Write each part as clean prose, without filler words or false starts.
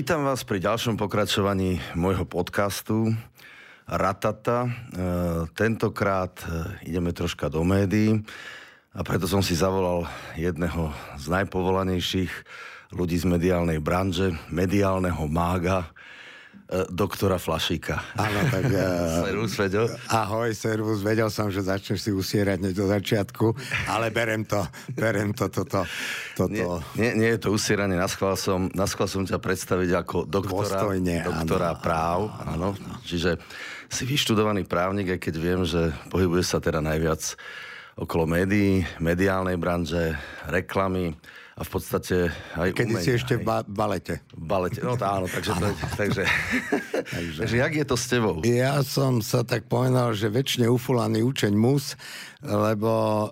Vítam vás pri ďalšom pokračovaní môjho podcastu Ratata. Tentokrát ideme troška do médií a preto som si zavolal jedného z najpovolanejších ľudí z mediálnej branže, mediálneho mága, doktora Flašíka. Áno, tak... Servus, Veďo. Ahoj, servus, vedel som, že začneš si usierať hneď do začiatku, ale berem to. Nie je to usieranie, naschvál som ťa predstaviť ako doktora práv, áno. Čiže si vyštudovaný právnik, aj keď viem, že pohybuješ sa teda najviac okolo médií, mediálnej branže, reklamy, a v podstate aj umenie. Kedy si ešte v balete. V balete, no áno, takže jak je to s tebou? Ja som sa tak povedal, že väčšine ufulaný učeň mus, lebo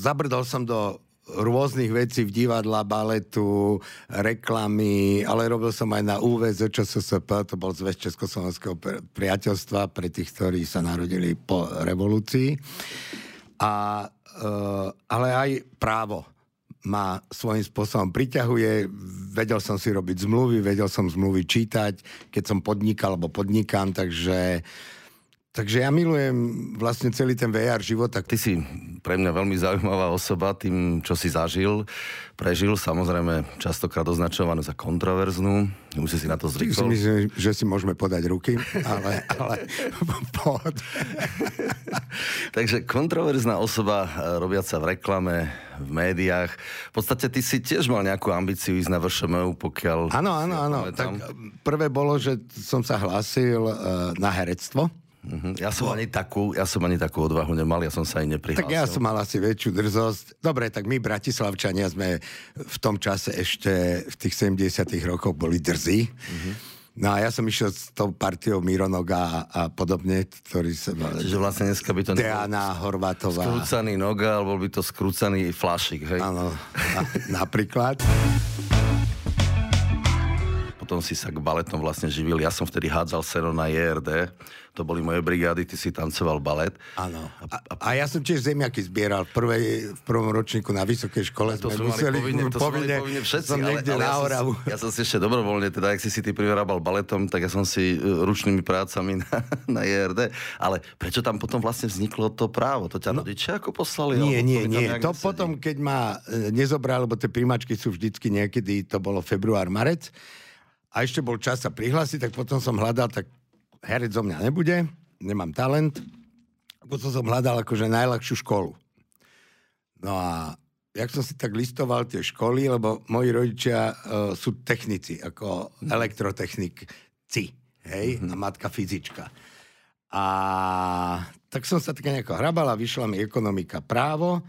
zabrdol som do rôznych vecí v divadla, baletu, reklamy, ale robil som aj na ÚV, ČSSP, to bol zväz Československého priateľstva pre tých, ktorí sa narodili po revolúcii. Ale aj právo ma svojím spôsobom priťahuje. Vedel som si robiť zmluvy, vedel som zmluvy čítať, keď som podnikal, alebo podnikám, takže ja milujem vlastne celý ten VR života. Ty si pre mňa veľmi zaujímavá osoba tým, čo si zažil, prežil, samozrejme častokrát označovanú za kontroverznú. Už si na to zvykol. Myslím, že si môžeme podať ruky, ale pod. Takže kontroverzná osoba robiaca v reklame, v médiách. V podstate ty si tiež mal nejakú ambíciu ísť na VŠMU, pokiaľ... Áno. Tak prvé bolo, že som sa hlásil na herectvo. Uh-huh. Ja som ani takú odvahu nemal, ja som sa aj neprihlásil. Tak ja som mal asi väčšiu drzosť. Dobre, tak my Bratislavčania sme v tom čase ešte v tých 70. rokoch boli drzí. Uh-huh. No a ja som išiel s tou partiou Mironoga a podobne, ktorý sa... Čiže vlastne dneska by to... Deana Horvatová. Skrúcaný Noga, alebo by to skrúcaný Flašik, hej? Áno, napríklad. Potom si sa k baletom vlastne živil. Ja som vtedy hádzal seno na JRD. To boli moje brigády, ty si tancoval balet. Áno. A ja som tiež zemiaky zbieral. V prvom ročníku na vysokej škole to sme museli povinne všetci. Som niekde na Oravu. Ja som si ešte dobrovoľne, teda, ak si ty priverábal baletom, tak ja som si ručnými prácami na JRD. Ale prečo tam potom vlastne vzniklo to právo? To ťa rodičia ako poslali? Nie. To potom, keď ma nezobral, lebo tie príjmačky sú vždycky niekedy, to bolo február, marec. A ešte bol čas sa prihlásiť, tak potom som hľadal, tak herec zo mňa nebude, nemám talent. Potom som hľadal akože najľahšiu školu. No a jak som si tak listoval tie školy, lebo moji rodičia sú technici, ako elektrotechnici, hej, a matka fyzička. A tak som sa tak nejako hrabal a vyšla mi ekonomika právo,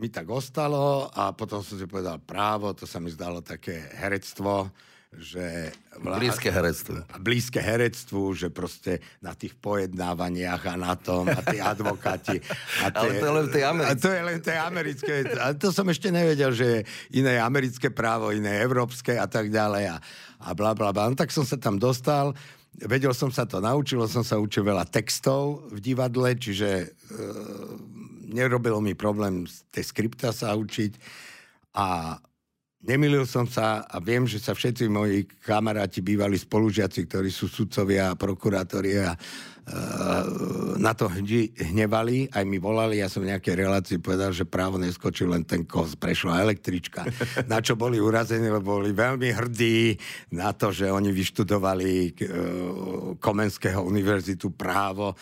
mi tak ostalo a potom som si povedal právo, to sa mi zdalo také herectvo, že... Blízke herectvu, že proste na tých pojednávaniach a na tom, a tí advokáti. Ale to je len tej americké. Ale to som ešte nevedel, že je iné americké právo, iné európske a tak ďalej a blablabla. No tak som sa tam dostal, vedel som sa to, naučil som sa učiť veľa textov v divadle, čiže nerobilo mi problém tie skripta sa učiť a nemýlil som sa a viem, že sa všetci moji kamaráti, bývali spolužiaci, ktorí sú sudcovia a prokurátori a na to hnevali, aj mi volali, ja som v nejakej relácii povedal, že právo neskočil len ten kos, prešla električka. Na čo boli urazení, lebo boli veľmi hrdí na to, že oni vyštudovali Komenského univerzitu právo.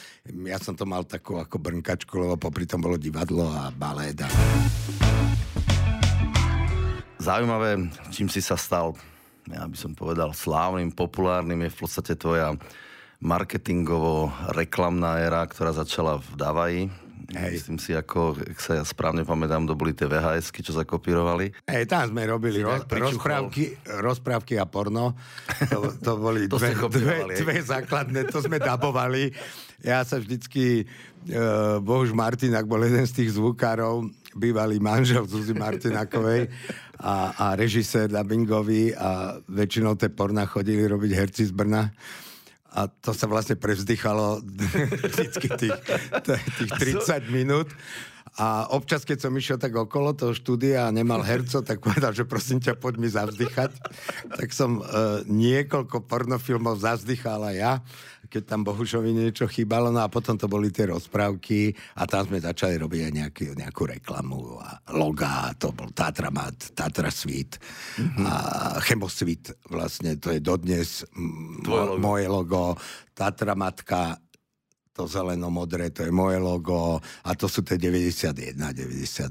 Ja som to mal takú ako brnkačku, lebo popri tom bolo divadlo a balet. Zaujímavé, čím si sa stal, ja by som povedal, slávnym, populárnym, je v podstate tvoja marketingovo-reklamná éra, ktorá začala v Davaji. Myslím si, ako, ak sa ja správne pamätám, to boli tie VHS-ky, čo zakopírovali. Tam sme robili rozprávky a porno. To boli dve základné, to sme dabovali. Ja sa vždycky... Bohuž Martin, ak bol jeden z tých zvukárov, bývalý manžel Zuzi Martinakovej a režisér dabingový a väčšinou tie porna chodili robiť herci z Brna A to sa vlastne prevzdychalo vždycky tých 30 minút. A občas, keď som išiel tak okolo toho štúdia a nemal herco, tak povedal, že prosím ťa, poď mi zavzdychať. Tak som niekoľko pornofilmov zavzdychal aj ja, keď tam Bohušovi niečo chýbalo. No a potom to boli tie rozprávky a tam sme začali robiť aj nejakú reklamu a logá. To bol Tatramat, Tatra Sweet a Chemosweet. Vlastne to je dodnes moje logo. Tatramatka, to zeleno-modré, to je moje logo a to sú tie 91, 92.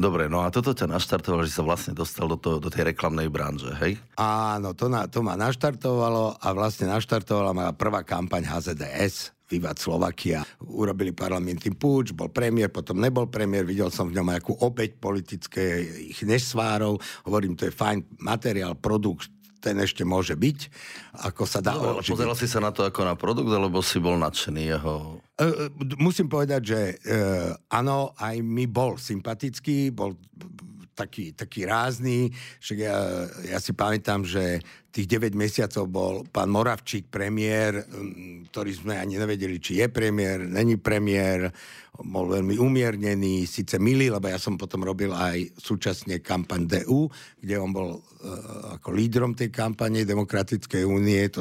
Dobre, no a toto ťa naštartovalo, že sa vlastne dostal do tej reklamnej branže, hej? Áno, to ma naštartovalo a vlastne naštartovala moja prvá kampaň HZDS, Viva Slovakia. Urobili parlamentný púč, bol premiér, potom nebol premiér, videl som v ňom nejakú obeť politických nesvárov, hovorím, to je fajn materiál, produkt, ten ešte môže byť, ako sa dá... No, ale pozeral si sa na to ako na produkt, alebo si bol nadšený jeho... Musím povedať, že áno, aj mi bol sympatický, bol taký rázny, však ja si pamätám, že tých 9 mesiacov bol pán Moravčík premiér, ktorý sme ani nevedeli, či je premiér, není premiér, bol veľmi umiernený, síce milý, lebo ja som potom robil aj súčasne kampaň DU, kde on bol ako lídrom tej kampane Demokratickej únie, to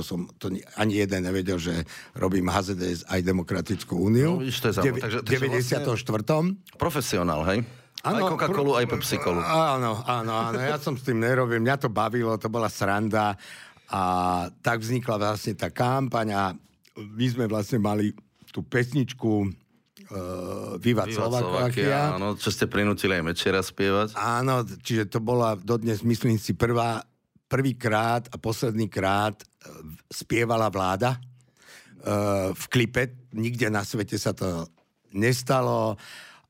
ani jeden nevedel, že robím HZDS aj Demokratickú úniu. No, vidíš, to je zaujímavé. Takže 94. Profesionál, hej? Ano, aj Coca-Colu, aj Pepsi-Colu. Áno. Ja som s tým nerobím. Mňa to bavilo, to bola sranda. A tak vznikla vlastne tá kampaň a my sme vlastne mali tú pesničku Viva Slovakia. Áno, čo ste prinútili aj Mečera spievať. Áno, čiže to bola dodnes, myslím si, prvýkrát a poslednýkrát spievala vláda v klipe. Nikde na svete sa to nestalo.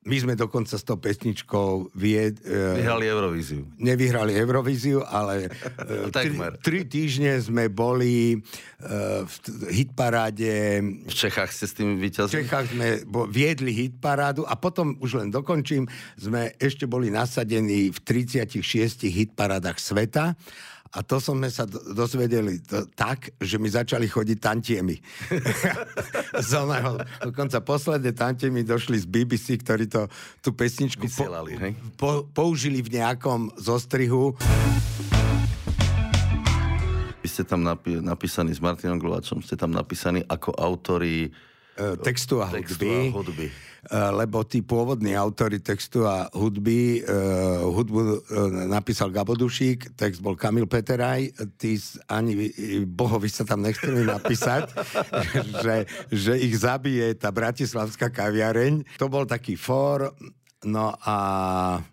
My sme dokonca s tou pesničkou vyhrali Eurovíziu. Nevyhrali Eurovíziu, ale 3 týždne sme boli v hitparáde. V Čechách ste s tým víťazili? V Čechách sme viedli hitparádu a potom, už len dokončím, sme ešte boli nasadení v 36 hitparádach sveta. A to sme sa dozvedeli tak, že mi začali chodiť tantiemy. Dokonca posledné tantiemy došli z BBC, ktorí tú pesničku vysielali, použili v nejakom zostrihu. Vy ste tam napísaní s Martinom Glováčom, ste tam napísaní ako autori textu a hudby. Lebo tí pôvodní autori textu a hudby, hudbu napísal Gabo Dušík, text bol Kamil Peteraj, ani bohovi sa tam nechceli napísať, že ich zabije tá bratislavská kaviareň. To bol taký fór, no a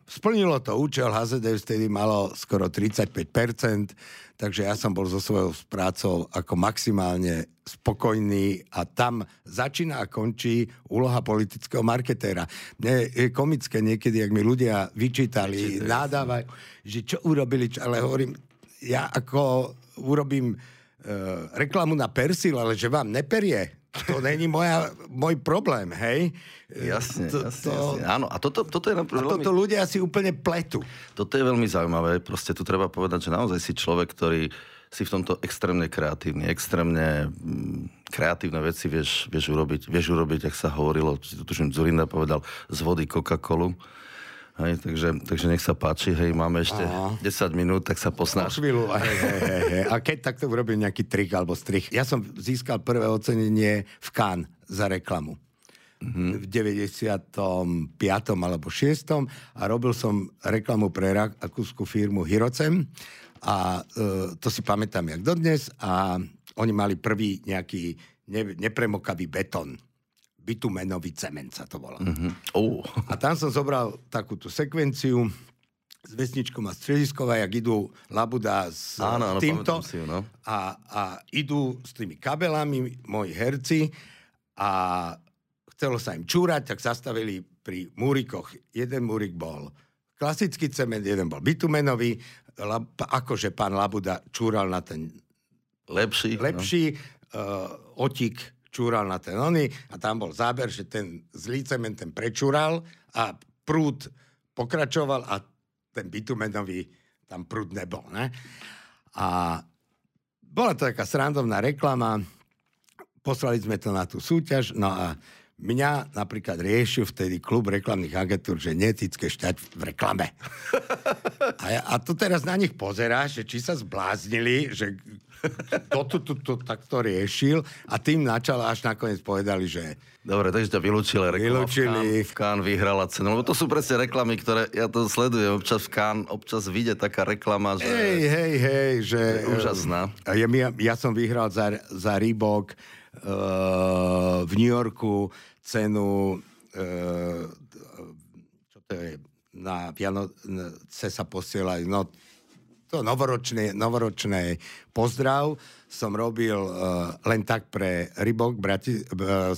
splnilo to účel, HZD vtedy malo skoro 35%, takže ja som bol so svojou prácou ako maximálne spokojný a tam začína a končí úloha politického marketéra. Mne je komické niekedy, ak mi ľudia vyčítali, nadávajú, že čo urobili, ale hovorím, ja ako urobím reklamu na Persil, ale že vám neperie. To není môj problém, hej? Jasne. Áno, a toto je napríklad... A toto ľudia si úplne pletú. Toto je veľmi zaujímavé. Proste tu treba povedať, že naozaj si človek, ktorý si v tomto extrémne kreatívny, extrémne kreatívne veci vieš urobiť, jak sa hovorilo, tuším, Dzurinda povedal, z vody Coca-Colu. Hej, takže nech sa páči, hej, máme ešte 10 minút, tak sa posnáš. A keď takto urobím nejaký trik alebo strich. Ja som získal prvé ocenenie v Cannes za reklamu. V 95. alebo 6. a robil som reklamu pre rakúsku firmu Hirocem a to si pamätám jak dodnes a oni mali prvý nejaký nepremokavý betón. Bitumenový cement sa to volá. A tam som zobral takúto sekvenciu s vesničkom a Strediskova, jak idú Labuda s týmto a idú s tými kabelami moji herci a chcelo sa im čúrať, tak zastavili pri múrikoch. Jeden múrik bol klasický cement, jeden bol bitumenový, akože pán Labuda čúral na ten lepší otík čúral na ten oný a tam bol záber, že ten zlý cement ten prečúral a prúd pokračoval a ten bitumenový tam prúd nebol, ne? A bola to taká srandovná reklama, Poslali sme to na tú súťaž, no a mňa napríklad riešil vtedy klub reklamných agentúr, že neetické šťať v reklame. A to teraz na nich pozeráš, že či sa zbláznili, že to takto riešil a tým načal až nakoniec povedali, že... Dobre, takže ťa vylúčili. V Cannes vyhrala cenu, lebo to sú presne reklamy, ktoré ja to sledujem. Občas v Cannes, občas vyjde taká reklama, že... Hej, že... Úžasná. Ja som vyhral za Reebok v New Yorku cenu čo to je na Vianoce sa posielajú to novoročné pozdrav som robil len tak pre Reebok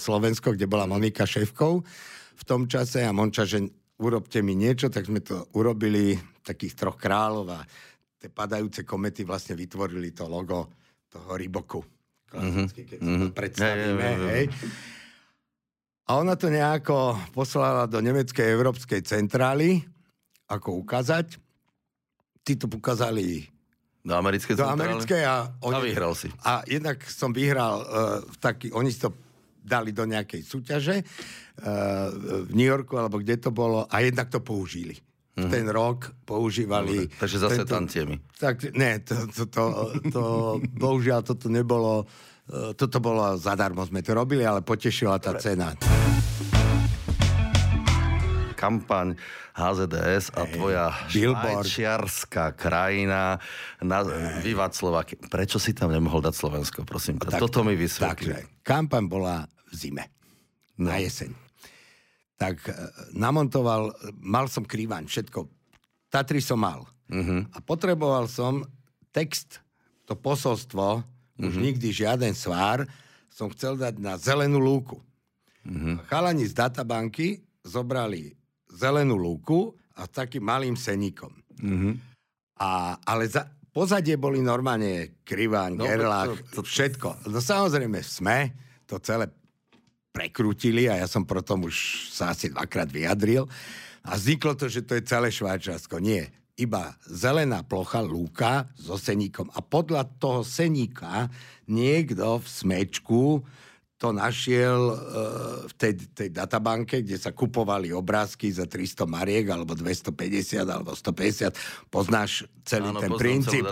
Slovensko, kde bola Monika šéfkou v tom čase a Monča, že urobte mi niečo, tak sme to urobili takých troch kráľov a tie padajúce komety vlastne vytvorili to logo toho Reeboku klasicky, keď sa to predstavíme, hej. A ona to nejako poslala do nemeckej európskej centrály, ako ukázať. Tí to ukázali do americkej centrály a vyhral si. A jednak som vyhral oni si to dali do nejakej súťaže v New Yorku, alebo kde to bolo, a jednak to použili. Ten rok používali... Takže zase tantiemi. Tak, ne, to bohužiaľ toto nebolo... Toto bolo zadarmo, sme to robili, ale potešila tá cena. Kampaň HZDS a tvoja švajčiarska krajina na Viva Slovakia. Prečo si tam nemohol dať Slovensko, prosím? Tak, toto mi vysvetlí. Takže, kampaň bola v zime. Na jeseň. Tak namontoval, mal som krývaň, všetko. Tatry som mal. A potreboval som text, to posolstvo, už nikdy žiaden svár, som chcel dať na zelenú lúku. Chalani z databanky zobrali zelenú lúku a s takým malým seníkom. Ale pozadie boli normálne krývaň, gerlach, všetko. No samozrejme sme to celé prekrútili a ja som pro tom už sa asi dvakrát vyjadril a vzniklo to, že to je celé Švajčiarsko. Nie, iba zelená plocha lúka so seníkom a podľa toho seníka niekto v smečku to našiel v tej databanke, kde sa kupovali obrázky za 300 mariek, alebo 250, alebo 150. Poznáš celý ten princíp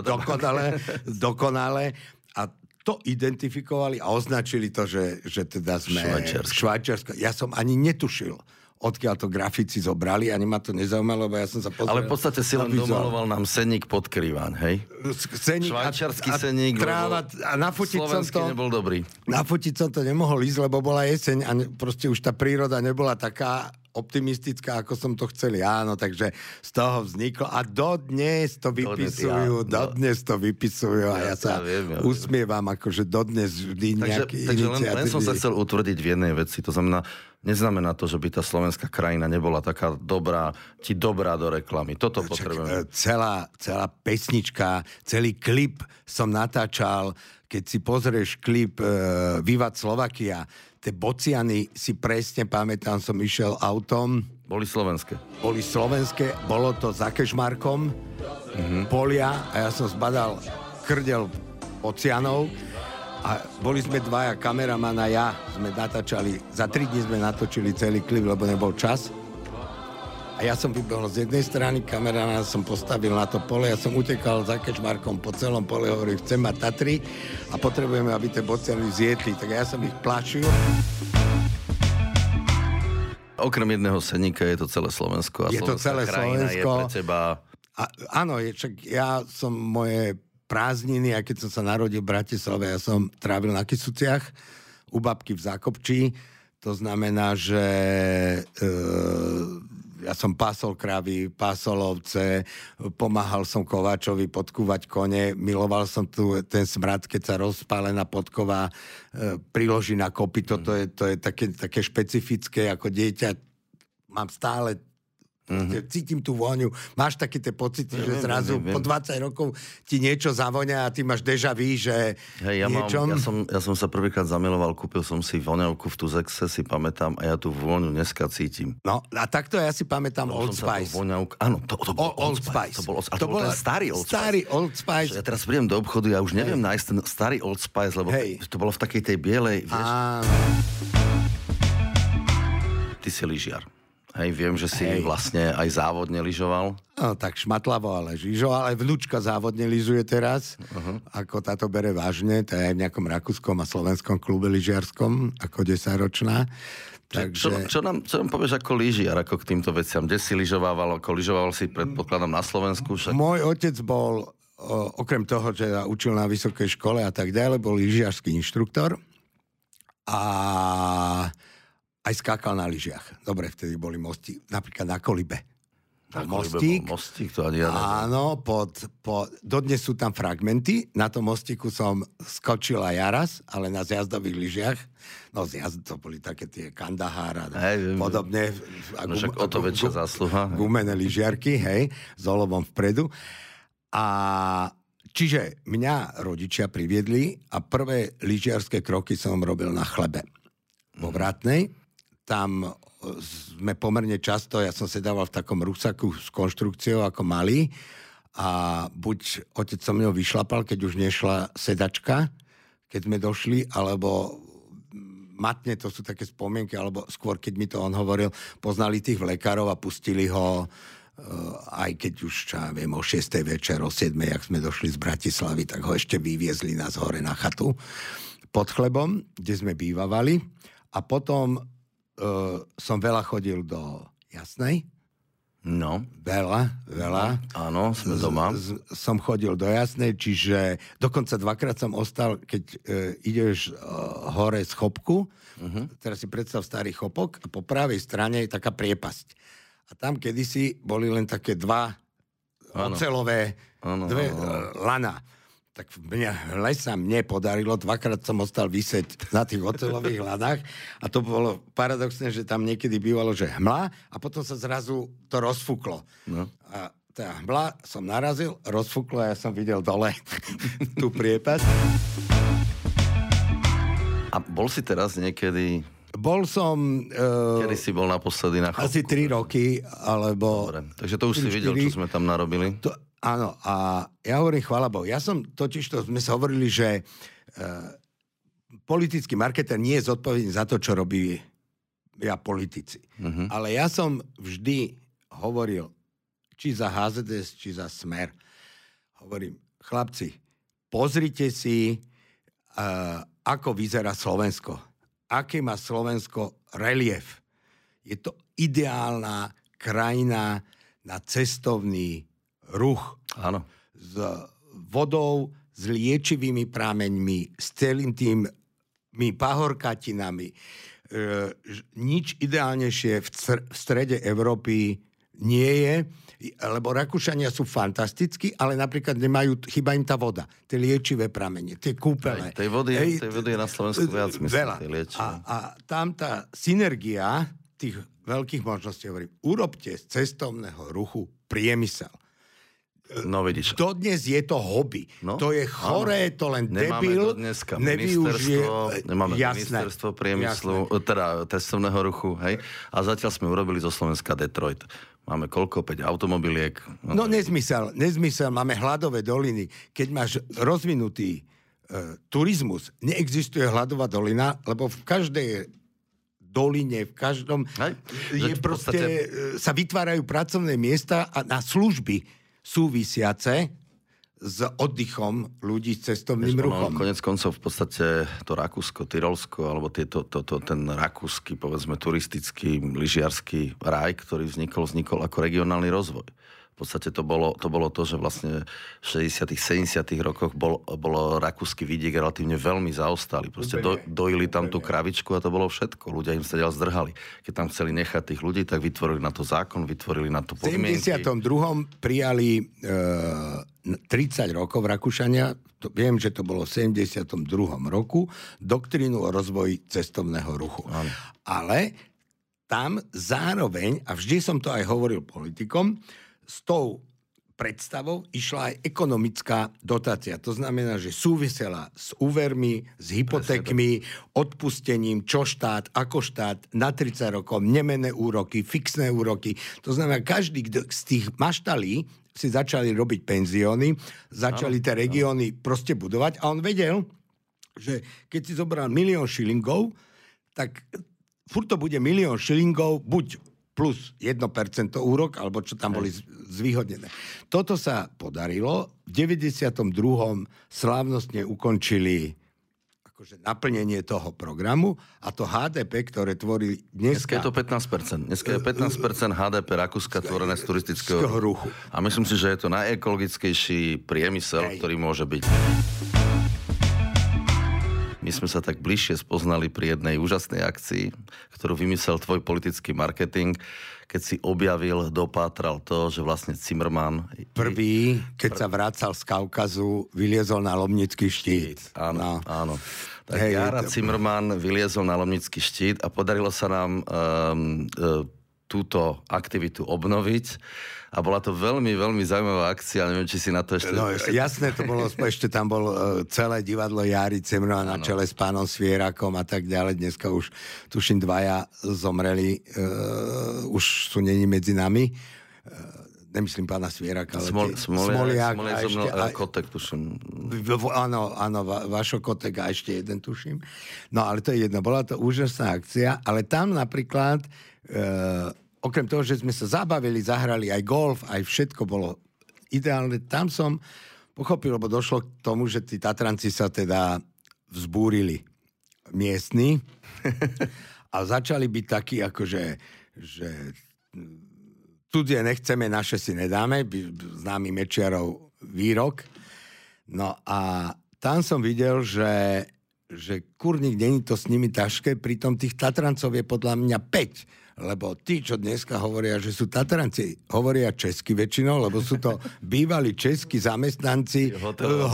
dokonale a to identifikovali a označili to, že teda sme Švajčiarsko. Ja som ani netušil, odkiaľ to grafici zobrali, ani ma to nezaujímalo, lebo ja som sa pozeral. Ale v podstate si len domaloval nám seník pod krývaň, hej? Švajčiarsky seník. Tráva, a nafotiť som to... nebol dobrý. Nafotiť som to nemohol ísť, lebo bola jeseň a proste už tá príroda nebola taká optimistická, ako som to chcel. Áno, takže z toho vzniklo a dodnes to vypisujú a ja sa usmievam, akože dodnes vždy nejaký iniciatívny. Takže len som sa chcel utvrdiť v jednej veci, to znamená, neznamená to, že by tá slovenská krajina nebola taká dobrá, ti dobrá do reklamy. Toto potrebujeme. Celá pesnička, celý klip som natáčal, keď si pozrieš klip Viva Slovakia, tie bociany si presne pamätám, som išiel autom. Boli slovenské, bolo to za Kešmarkom, polia a ja som zbadal krdel bocianov. A boli sme dvaja, kameraman a ja, sme natáčali, za 3 dní sme natočili celý klip, lebo nebol čas. A ja som vybehol z jednej strany, kameraman som postavil na to pole, ja som utekal za Kečmarkom po celom pole, hovorím, chcem mať Tatry a potrebujeme, aby tie bociany zjedli. Tak ja som ich plašil. Okrem jedného seníka je to celé Slovensko a je to celé Slovensko. Je pre teba... Áno, ja som moje... prázdniny a keď som sa narodil v Bratislave, ja som trávil na Kysuciach u babky v Zákopčí. To znamená, že ja som pásol kravy, pásol ovce, pomáhal som kováčovi podkúvať kone, miloval som ten smrad, keď sa rozpálená podkova priloží na kopyto. To je také špecifické, ako dieťa mám stále Cítim tú vôňu. Máš také tie pocity, že zrazu po 20 rokov ti niečo zavoňa a ty máš déjà vu, že hey, niečom... Ja som sa prvýkrát zamiloval, kúpil som si voňavku v Tuzexe, si pamätám, a ja tú vôňu dneska cítim. No, a takto ja si pamätám Old Spice. Áno, to bol Old Spice. To bol ten starý Old Spice. Starý Old Spice. Ja teraz prídem do obchodu, ja už neviem nájsť ten starý Old Spice, lebo to bolo v takej tej bielej, vieš. Ty si lyžiar. Hej, viem, že si vlastne aj závodne lyžoval. No, tak šmatlavo, ale lyžoval. Aj vnúčka závodne lyžuje teraz. Uh-huh. Ako táto bere vážne. To je aj v nejakom rakúskom a slovenskom klube lyžiarskom, ako 10-ročná. Takže... Čo nám povieš ako lyžiar, ako k týmto veciam? Kde si lyžovával? Ako lyžoval si, predpokladám, na Slovensku? Však... Môj otec bol, okrem toho, že učil na vysokej škole a tak ďalej, bol lyžiarsky inštruktor. A... aj skákal na lyžiach. Dobre, vtedy boli mosty, napríklad na Kolibe. Na Kolibe bol mostík, to ani ja neviem. Áno, dodnes sú tam fragmenty. Na tom mostíku som skočil aj raz, ale na zjazdových lyžiach. No to boli také tie Kandahara podobne. No však o to väčšia zásluha. Gumené lyžiarky, hej, s olovom vpredu. A... čiže mňa rodičia priviedli a prvé lyžiarske kroky som robil na Chlebe. Vo Vratnej. Tam sme pomerne často, ja som sedával v takom ruksaku s konštrukciou ako malý a buď otec so mňou vyšlapal, keď už nešla sedačka, keď sme došli, alebo matne, to sú také spomienky, alebo skôr, keď mi to on hovoril, poznali tých lekárov a pustili ho, aj keď už, o 6. večer, o 7. jak sme došli z Bratislavy, tak ho ešte vyviezli nás hore na chatu pod Chlebom, kde sme bývavali. A potom som veľa chodil do Jasnej. No. Veľa. Áno, sme doma. Som chodil do Jasnej, čiže dokonca dvakrát som ostal, keď ideš hore z Chopku. Uh-huh. Teraz si predstav starý Chopok a po pravej strane je taká priepasť. A tam kedysi boli len také dva ocelové lana. Tak mne podarilo, dvakrát som ostal vysieť na tých oceľových hladách a to bolo paradoxné, že tam niekedy bývalo, že hmla a potom sa zrazu to rozfúklo. No. A tá hmla som narazil, rozfúklo a ja som videl dole tú priepasť. A bol si teraz niekedy... Bol som... Kedy si bol naposledy na Chopku? Asi 3 roky, alebo... Dobre, takže to už 4, si videl, čo sme tam narobili? To, áno, a ja hovorím, chvála Bohu. Ja som sme sa hovorili, že politický marketér nie je zodpovedný za to, čo robí politici. Uh-huh. Ale ja som vždy hovoril, či za HZDS, či za Smer. Hovorím, chlapci, pozrite si, ako vyzerá Slovensko. Aké má Slovensko relief. Je to ideálna krajina na cestovný ruch. Áno. S vodou, s liečivými prameňmi, s celým tými pahorkatinami. Nič ideálnejšie v strede Európy nie je, lebo Rakúšania sú fantastickí, ale napríklad nemajú, chýba im tá voda, tie liečivé pramene, tie kúpele. Tej vody je na Slovensku viac, myslím. A tam tá synergia tých veľkých možností, hovorím, urobte z cestovného ruchu priemysel. No vidíš. Dodnes je to hobby. No? To je choré, to len debil. Nemáme ministerstvo priemyslu, teda cestovného ruchu, hej? A zatiaľ sme urobili zo Slovenska Detroit. Máme koľko? 5 automobiliek? No nezmysel. Máme hladové doliny. Keď máš rozvinutý turizmus, neexistuje hladová dolina, lebo v každej doline, v každom je proste, sa vytvárajú pracovné miesta a na služby súvisiace s oddychom ľudí s cestovným ruchom. Konec koncov v podstate to Rakúsko, Tyrolsko, alebo ten rakúsky, povedzme, turistický, lyžiarsky raj, ktorý vznikol ako regionálny rozvoj. V podstate to bolo to, že vlastne v 60. 70. rokoch bolo rakúsky vidiek relatívne veľmi zaostalý. Proste dojili tam tú kravičku a to bolo všetko. Ľudia im sa ďal zdrhali. Keď tam chceli nechať tých ľudí, tak vytvorili na to zákon, vytvorili na to podmienky. V 72. prijali 30 rokov Rakúšania. Viem, že to bolo v 72. roku doktrínu o rozvoji cestovného ruchu. Áno. Ale tam zároveň, a vždy som to aj hovoril politikom, s tou predstavou išla aj ekonomická dotácia. To znamená, že súvisela s úvermi, s hypotékmi, odpustením, čo štát, ako štát, na 30 rokov, nemenné úroky, fixné úroky. To znamená, každý z tých maštalí si začali robiť penzióny, začali tie regióny proste budovať a on vedel, že keď si zobral 1 000 000 šilingov, tak furt to bude 1 000 000 šilingov, buď plus 1% úrok, alebo čo tam boli zvýhodnené. Toto sa podarilo. V 92. slávnostne ukončili akože naplnenie toho programu a to HDP, ktoré tvorí dneska... Dneska je to 15%. Dneska je 15% HDP Rakúska tvorené z turistického ruchu. A myslím si, že je to najekologickejší priemysel, ktorý môže byť. My sme sa tak bližšie spoznali pri jednej úžasnej akcii, ktorú vymyslel tvoj politický marketing, keď si objavil, dopátral to, že vlastne Cimrman... Prvý, keď sa vracal z Kaukazu, vyliezol na Lomnický štít. Áno, no. Áno. Tak hej, Jára Cimrman vyliezol na Lomnický štít a podarilo sa nám túto aktivitu obnoviť. A bola to veľmi, veľmi zaujímavá akcia. Neviem, či si na to ešte... No, jasné, to bolo, ešte tam bol celé divadlo Járy Cimrmana na čele s pánom Svierakom a tak ďalej. Dneska už, tuším, 2 zomreli. Už sú neni medzi nami. Nemyslím pána Svieraka, ale... Smoljak a ešte... Kotek, tuším. Áno, Vašo Kotek a ešte jeden, tuším. No, ale to je jedno. Bola to úžasná akcia, ale tam napríklad... okrem toho, že sme sa zabavili, zahrali aj golf, aj všetko bolo ideálne. Tam som pochopil, lebo došlo k tomu, že tí Tatranci sa teda vzbúrili miestni a začali byť takí, akože, že cudzie nechceme, naše si nedáme, známy Mečiarov výrok. No a tam som videl, že kurník, není to s nimi ťažké, pritom tých Tatrancov je podľa mňa 5. Lebo tí, čo dneska hovoria, že sú Tatranci, hovoria česky väčšinou, lebo sú to bývalí českí zamestnanci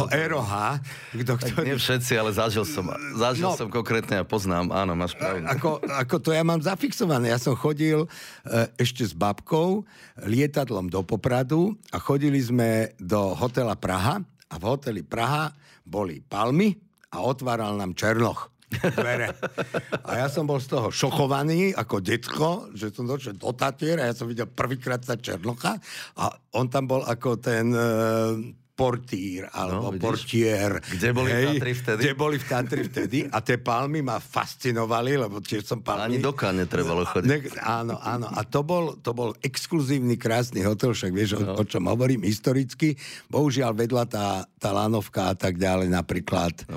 ROH. Nie všetci, ale zažil som konkrétne a ja poznám, áno, máš pravdu. Ako to ja mám zafixované. Ja som chodil ešte s babkou lietadlom do Popradu a chodili sme do hotela Praha a v hoteli Praha boli palmy a otváral nám Černoch dvere. A ja som bol z toho šokovaný, ako detko, že som došiel do Tatier a ja som videl prvýkrát sa Černocha a on tam bol ako ten portír, alebo portier. Kde boli v Tatry vtedy a tie palmy ma fascinovali, lebo tiež som palmy... Ani do Cannes netrebalo chodiť. Áno. A to bol exkluzívny, krásny hotel, však vieš, o čom hovorím historicky. Bohužiaľ vedla tá lanovka a tak ďalej napríklad. No.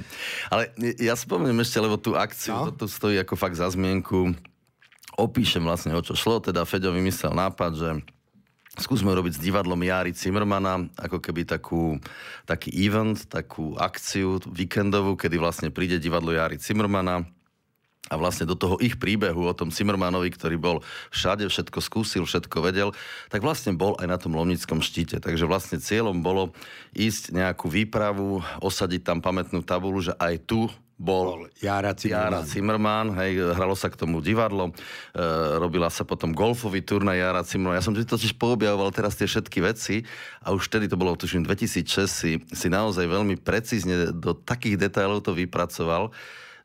Ale ja spomínam ešte, lebo tú akciu, toto stojí ako fakt za zmienku. Opíšem vlastne, o čo šlo. Teda Feďo vymyslel nápad, že skúsme robiť s divadlom Járy Cimrmana ako keby taký event, takú akciu víkendovú, kedy vlastne príde divadlo Járy Cimrmana a vlastne do toho ich príbehu o tom Cimrmanovi, ktorý bol všade, všetko skúsil, všetko vedel, tak vlastne bol aj na tom Lomnickom štíte. Takže vlastne cieľom bolo ísť nejakú výpravu, osadiť tam pamätnú tabuľu, že aj tu bol Jára Cimrman, hej, hralo sa k tomu divadlo, robila sa potom golfový turnaj Jára Cimrman. Ja som totiž poobjavoval teraz tie všetky veci a už vtedy to bolo, tuším, 2006, si naozaj veľmi precízne do takých detailov to vypracoval,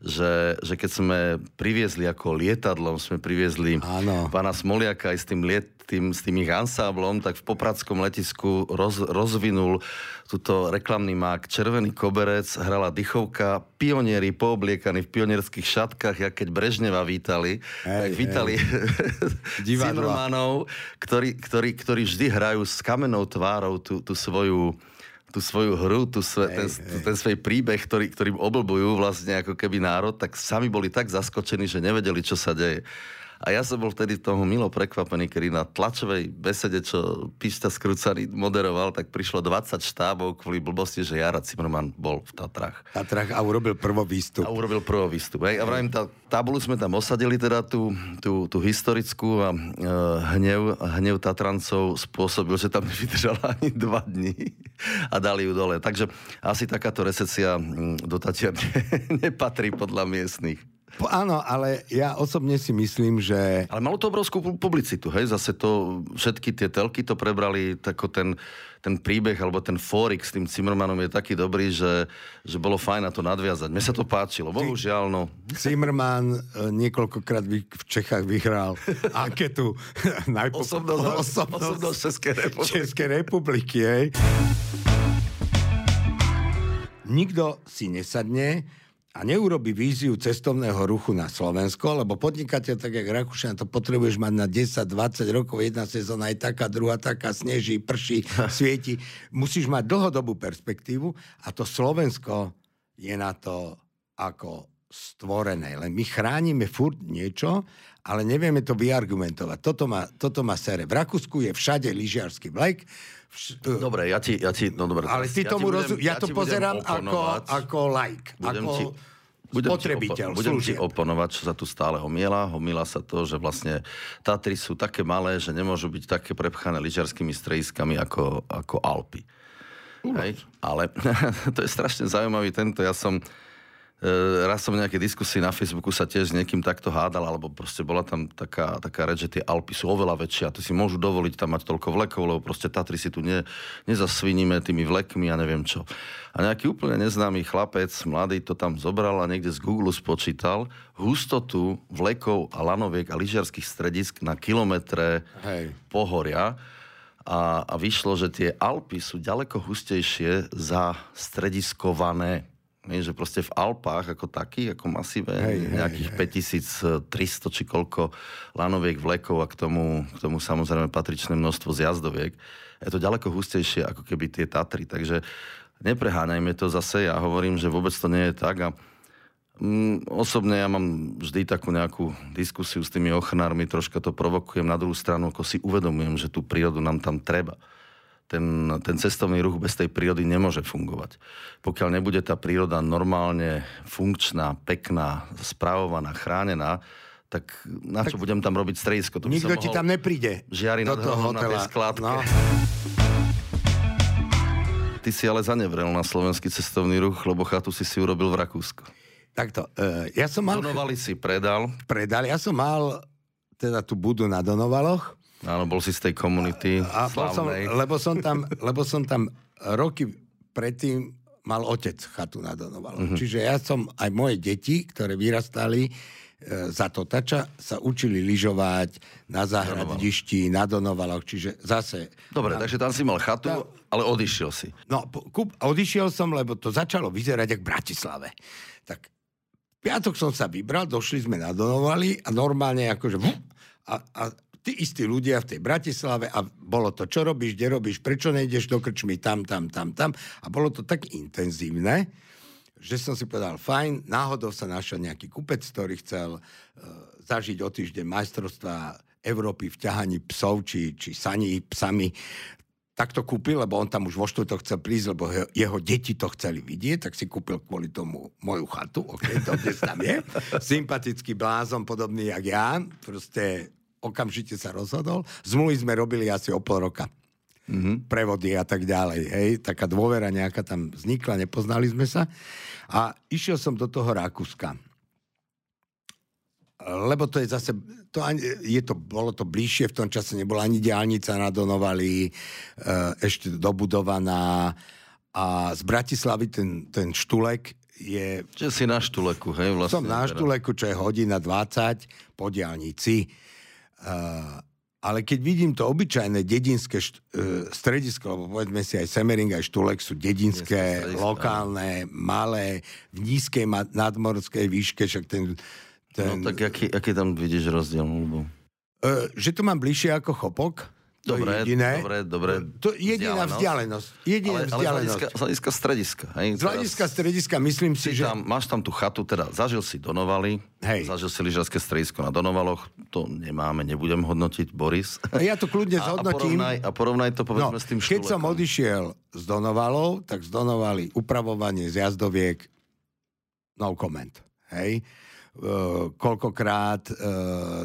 že keď sme priviezli ako lietadlom, sme priviezli pána Smoliaka aj s tým ich ansáblom, tak v Popradskom letisku rozvinul túto reklamný mák Červený koberec, hrala dychovka, pionieri poobliekaní v pionierských šatkách, jak keď Brežneva vítali, Cimrmanov, ktorí vždy hrajú s kamennou tvárou tú svoju hru, ten svoj príbeh, ktorým oblbujú vlastne ako keby národ, tak sami boli tak zaskočení, že nevedeli, čo sa deje. A ja som bol vtedy toho milo prekvapený, kedy na tlačovej besede, čo Pišta Skrúcaný moderoval, tak prišlo 20 štábov kvôli blbosti, že Jára Cimrman bol v Tatrách. A urobil prvovýstup. Hej. A vrajím, tá tabuľu sme tam osadili, teda tú historickú a hnev Tatrancov spôsobil, že tam nevydržala ani 2 dní a dali ju dole. Takže asi takáto recesia do Tatier nepatrí podľa miestnych. Áno, ale ja osobne si myslím, že... Ale malo to obrovskú publicitu, hej? Zase to, všetky tie telky to prebrali, tako ten príbeh, alebo ten fórik s tým Cimrmanom je taký dobrý, že bolo fajn na to nadviazať. Mne sa to páčilo, bohužiaľ, no. Cimrman niekoľkokrát v Čechách vyhral anketu osobnosť Českej republiky, hej? Nikto si nesadne a neurobi víziu cestovného ruchu na Slovensko, lebo podnikateľ, tak jak Rakúšan, to potrebuješ mať na 10-20 rokov, jedna sezóna je taká, druhá taká, sneží, prší, svieti. Musíš mať dlhodobú perspektívu a to Slovensko je na to ako stvorené. Len my chránime furt niečo, ale nevieme to vyargumentovať. Toto má sere. V Rakúsku je všade lyžiarsky vlajk. Dobre, ja ti... No dobre. Ale ty tomu ja to pozerám ako laik, ako spotrebiteľ. Budem ti oponovať, čo sa tu stále homiela. Homiela sa to, že vlastne Tatry sú také malé, že nemôžu byť také prepchané lyžiarskými strediskami ako Alpy. Hej? Ale to je strašne zaujímavý tento. Raz som v nejakej diskusii na Facebooku sa tiež s niekým takto hádal, alebo proste bola tam taká reč, že tie Alpy sú oveľa väčšie a tu si môžu dovoliť tam mať toľko vlekov, lebo proste Tatry si tu nezasviníme tými vlekmi a neviem čo. A nejaký úplne neznámy chlapec, mladý, to tam zobral a niekde z Google spočítal hustotu vlekov a lanoviek a lyžiarskych stredisk na kilometre pohoria. A vyšlo, že tie Alpy sú ďaleko hustejšie zastrediskované. Že proste v Alpách ako takých, ako masíve, nejakých 5300 či koľko lanoviek, vlekov a k tomu samozrejme patričné množstvo zjazdoviek. Je to ďaleko hustejšie ako keby tie Tatry, takže nepreháňajme to zase. Ja hovorím, že vôbec to nie je tak a osobne ja mám vždy takú nejakú diskusiu s tými ochranármi, troška to provokujem, na druhú stranu ako si uvedomujem, že tú prírodu nám tam treba. Ten cestovný ruch bez tej prírody nemôže fungovať. Pokiaľ nebude tá príroda normálne funkčná, pekná, spravovaná, chránená, tak na čo budem tam robiť stredisko? To nikto ti tam nepríde. Žiari do toho na tej skládke. No. Ty si ale zanevrel na slovenský cestovný ruch, lebo chatu si urobil v Rakúsku. Takto. Ja som mal... Donovaly si predal. Predal. Ja som mal teda tú budu na Donovaloch. Áno, bol si z tej komunity slávnej. Lebo som tam roky predtým mal otec chatu na Donovaloch. Mm-hmm. Čiže ja som, aj moje deti, ktoré vyrastali za Totača, sa učili lyžovať na záhraddišti, na Donovaloch. Čiže zase... Dobre, takže tam si mal chatu, ale odišiel si. No, odišiel som, lebo to začalo vyzerať jak v Bratislave. Tak piatok som sa vybral, došli sme na Donovaly a normálne akože... A tí istí ľudia v tej Bratislave a bolo to, čo robíš, kde robíš, prečo nejdeš do krčmy, tam. A bolo to tak intenzívne, že som si povedal, fajn, náhodou sa našiel nejaký kupec, ktorý chcel zažiť o týždeň majstrovstvá Európy v ťahaní psov, či saní psami. Tak to kúpil, lebo on tam už vo štvrtok chcel prísť, lebo jeho deti to chceli vidieť, tak si kúpil kvôli tomu moju chatu, okej, to dnes tam je. Sympatický blázon, podobný jak ja, proste... Okamžite sa rozhodol. Zmluvy sme robili asi o pol roka. Mm-hmm. Prevody a tak ďalej. Hej. Taká dôvera nejaká tam vznikla, nepoznali sme sa. A išiel som do toho Rakúska. Lebo to je zase... bolo to bližšie, v tom čase nebola ani diaľnica na Donovaly, ešte dobudovaná. A z Bratislavy ten Štulek je... Čiže si na Štuleku, hej? Vlastne, som na Štuleku, čo je hodina 20 po diaľnici. Ale keď vidím to obyčajné dedinské stredisko, lebo povedzme si aj Semering, aj Štulek sú dedinské, lokálne, malé, v nízkej nadmorskej výške, však No tak aký tam vidíš rozdiel? Že to mám bližšie ako Chopok. Dobre. To je jediná vzdialenosť. Ale z hľadiska strediska. Hej? Z hľadiska strediska myslím si, že... Máš tam tú chatu, teda zažil si Donovaly, zažil si lyžiarske stredisko na Donovaloch, to nemáme, nebudem hodnotiť, Boris. A ja to kľudne zhodnotím. A porovnaj to, povedzme, s tým Štulekom. Keď som odišiel z Donovalov, tak z Donovaly upravovanie zjazdoviek no comment. Hej? Koľkokrát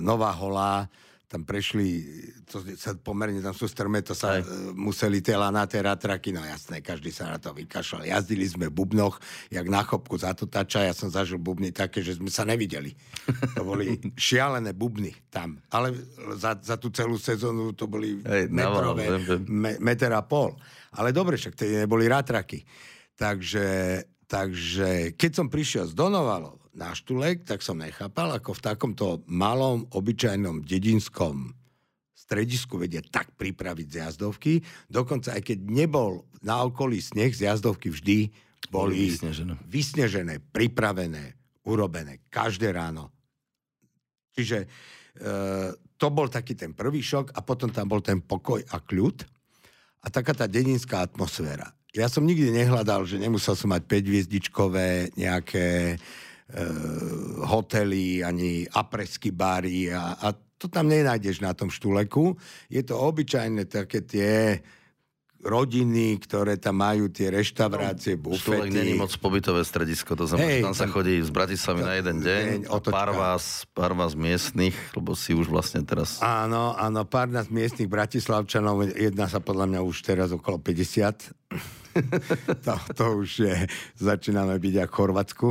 Nová Hola, tam prešli, to sa pomerne tam sú strme, to sa museli tie lanáte ratraky, no jasné, každý sa na to vykašľal. Jazdili sme v bubnoch, jak na chopku za to tača, ja som zažil bubny také, že sme sa nevideli. To boli šialené bubny tam, ale za tú celú sezónu to boli metrové, meter a pol. Ale dobre, však tie neboli ratraky. Takže keď som prišiel z Donovalov na Štulek, tak som nechápal, ako v takomto malom, obyčajnom dedinskom stredisku vedie tak pripraviť zjazdovky. Dokonca aj keď nebol na okolí sneh, zjazdovky vždy boli vysnežené, pripravené, urobené každé ráno. Čiže to bol taký ten prvý šok a potom tam bol ten pokoj a kľud a taká tá dedinská atmosféra. Ja som nikdy nehľadal, že nemusel som mať 5-hviezdičkové nejaké hotely, ani apresky bary a to tam nenájdeš na tom Štuleku. Je to obyčajné také tie rodiny, ktoré tam majú tie reštaurácie, bufety. Štulek není moc pobytové stredisko, to znamená, že tam sa chodí z Bratislavy na jeden deň a pár vás miestnych, lebo si už vlastne teraz... Áno, pár nás miestnych bratislavčanov, jedna sa podľa mňa už teraz okolo 50. to už je, začíname byť ako v Chorvátsku.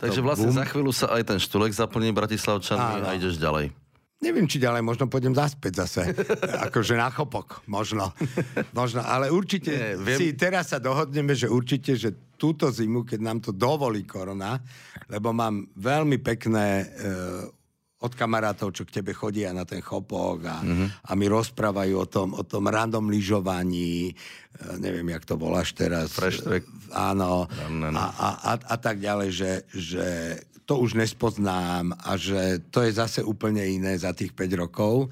Takže vlastne za chvíľu sa aj ten Štulek zaplní bratislavčanmi a ideš ďalej. Neviem, či ďalej, možno pôjdem zaspäť zase. Akože na Chopok, možno. Ale určite, teraz sa dohodneme, že určite, že túto zimu, keď nám to dovolí korona, lebo mám veľmi pekné od kamarátov, čo k tebe chodia na ten Chopok a mi rozprávajú o tom random lyžovaní, neviem, jak to voláš teraz. Freštrek. Áno. A tak ďalej, že to už nespoznám a že to je zase úplne iné za tých 5 rokov,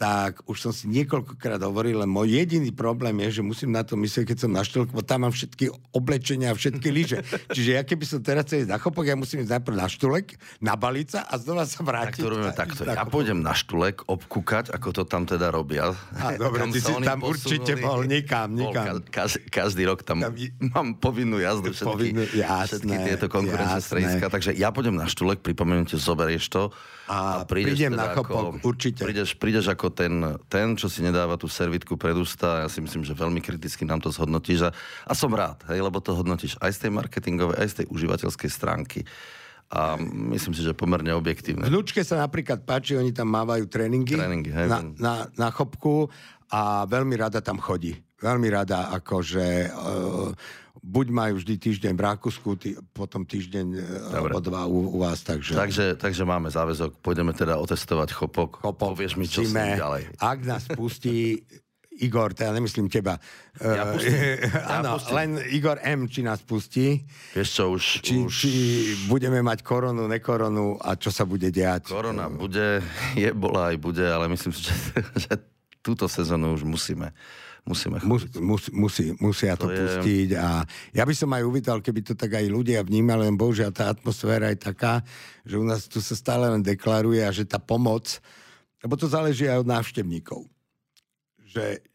tak už som si niekoľkokrát hovoril, len môj jediný problém je, že musím na to myslieť, keď som na Štulku, bo tam mám všetky oblečenia a všetky lyže. Čiže ja keby som teraz chcel ísť na Chopok, ja musím ísť najprv na Štulek, nabaliť sa a znova sa vrátiť. Takto. Ja pôjdem na Štulek obkúkať, ako to tam teda robia. Dobre, ty si tam určite bol nikam. Každý rok tam mám povinnú jazdu všetky tieto konkurenčné strediska. Takže ja pôjdem na Štulek, pripomenujte, zoberieš to a prídem teda na Chopok, určite. Prídeš ako ten, čo si nedáva tú servitku pred ústa, ja si myslím, že veľmi kriticky nám to zhodnotíš a som rád, lebo to hodnotíš aj z tej marketingovej, aj z tej užívateľskej stránky. A myslím si, že pomerne objektívne. Vnúčke sa napríklad páči, oni tam mávajú tréningy na Chopku a veľmi rada tam chodí. Veľmi rada, akože buď majú vždy týždeň v Rakúsku, potom týždeň alebo dva u vás, takže máme záväzok, pôjdeme teda otestovať Chopok. Povieš mi, čo sme ďalej. Ak nás pustí Igor, teda nemyslím teba. Ja pustím. Áno, len Igor M, či nás pustí. Vieš čo, či budeme mať koronu, nekoronu a čo sa bude dejať. Korona bude, bola aj bude, ale myslím si, že túto sezónu už musíme. Musia to pustiť a ja by som aj uvítal, keby to tak aj ľudia vnímali, len bohužiaľ tá atmosféra je taká, že u nás tu sa stále len deklaruje a že tá pomoc, lebo to záleží aj od návštevníkov,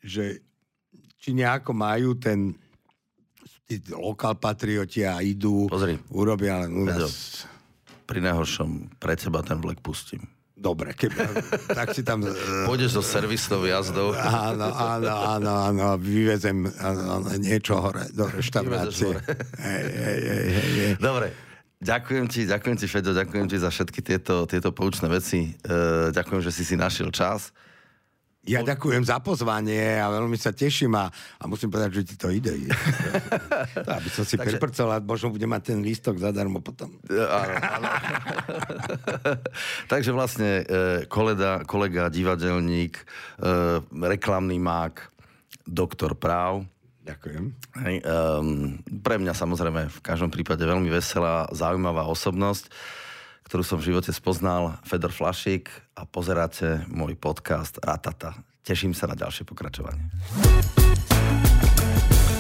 že či nejako majú ten tí lokál patrioti a idú, urobia len u nás. Pri najhoršom pre teba ten vlek pustím. Dobre, tak si tam... Pôjdeš do servisnou jazdou. Áno, vyvezem niečo hore, do reštaurácie. Dobre, ďakujem ti, Feďo, ďakujem ti za všetky tieto poučné veci. Ďakujem, že si našiel čas. Ja ďakujem za pozvanie a veľmi sa teším a musím povedať, že ti to ide. To, aby som si preprcoval, možno budem mať ten lístok zadarmo potom. Áno. Takže vlastne kolega, divadelník, reklamný mák, doktor práv. Ďakujem. Hej, pre mňa samozrejme v každom prípade veľmi veselá, zaujímavá osobnosť, ktorú som v živote spoznal, Fedor Flašik, a pozeráte môj podcast Ratata. Teším sa na ďalšie pokračovanie.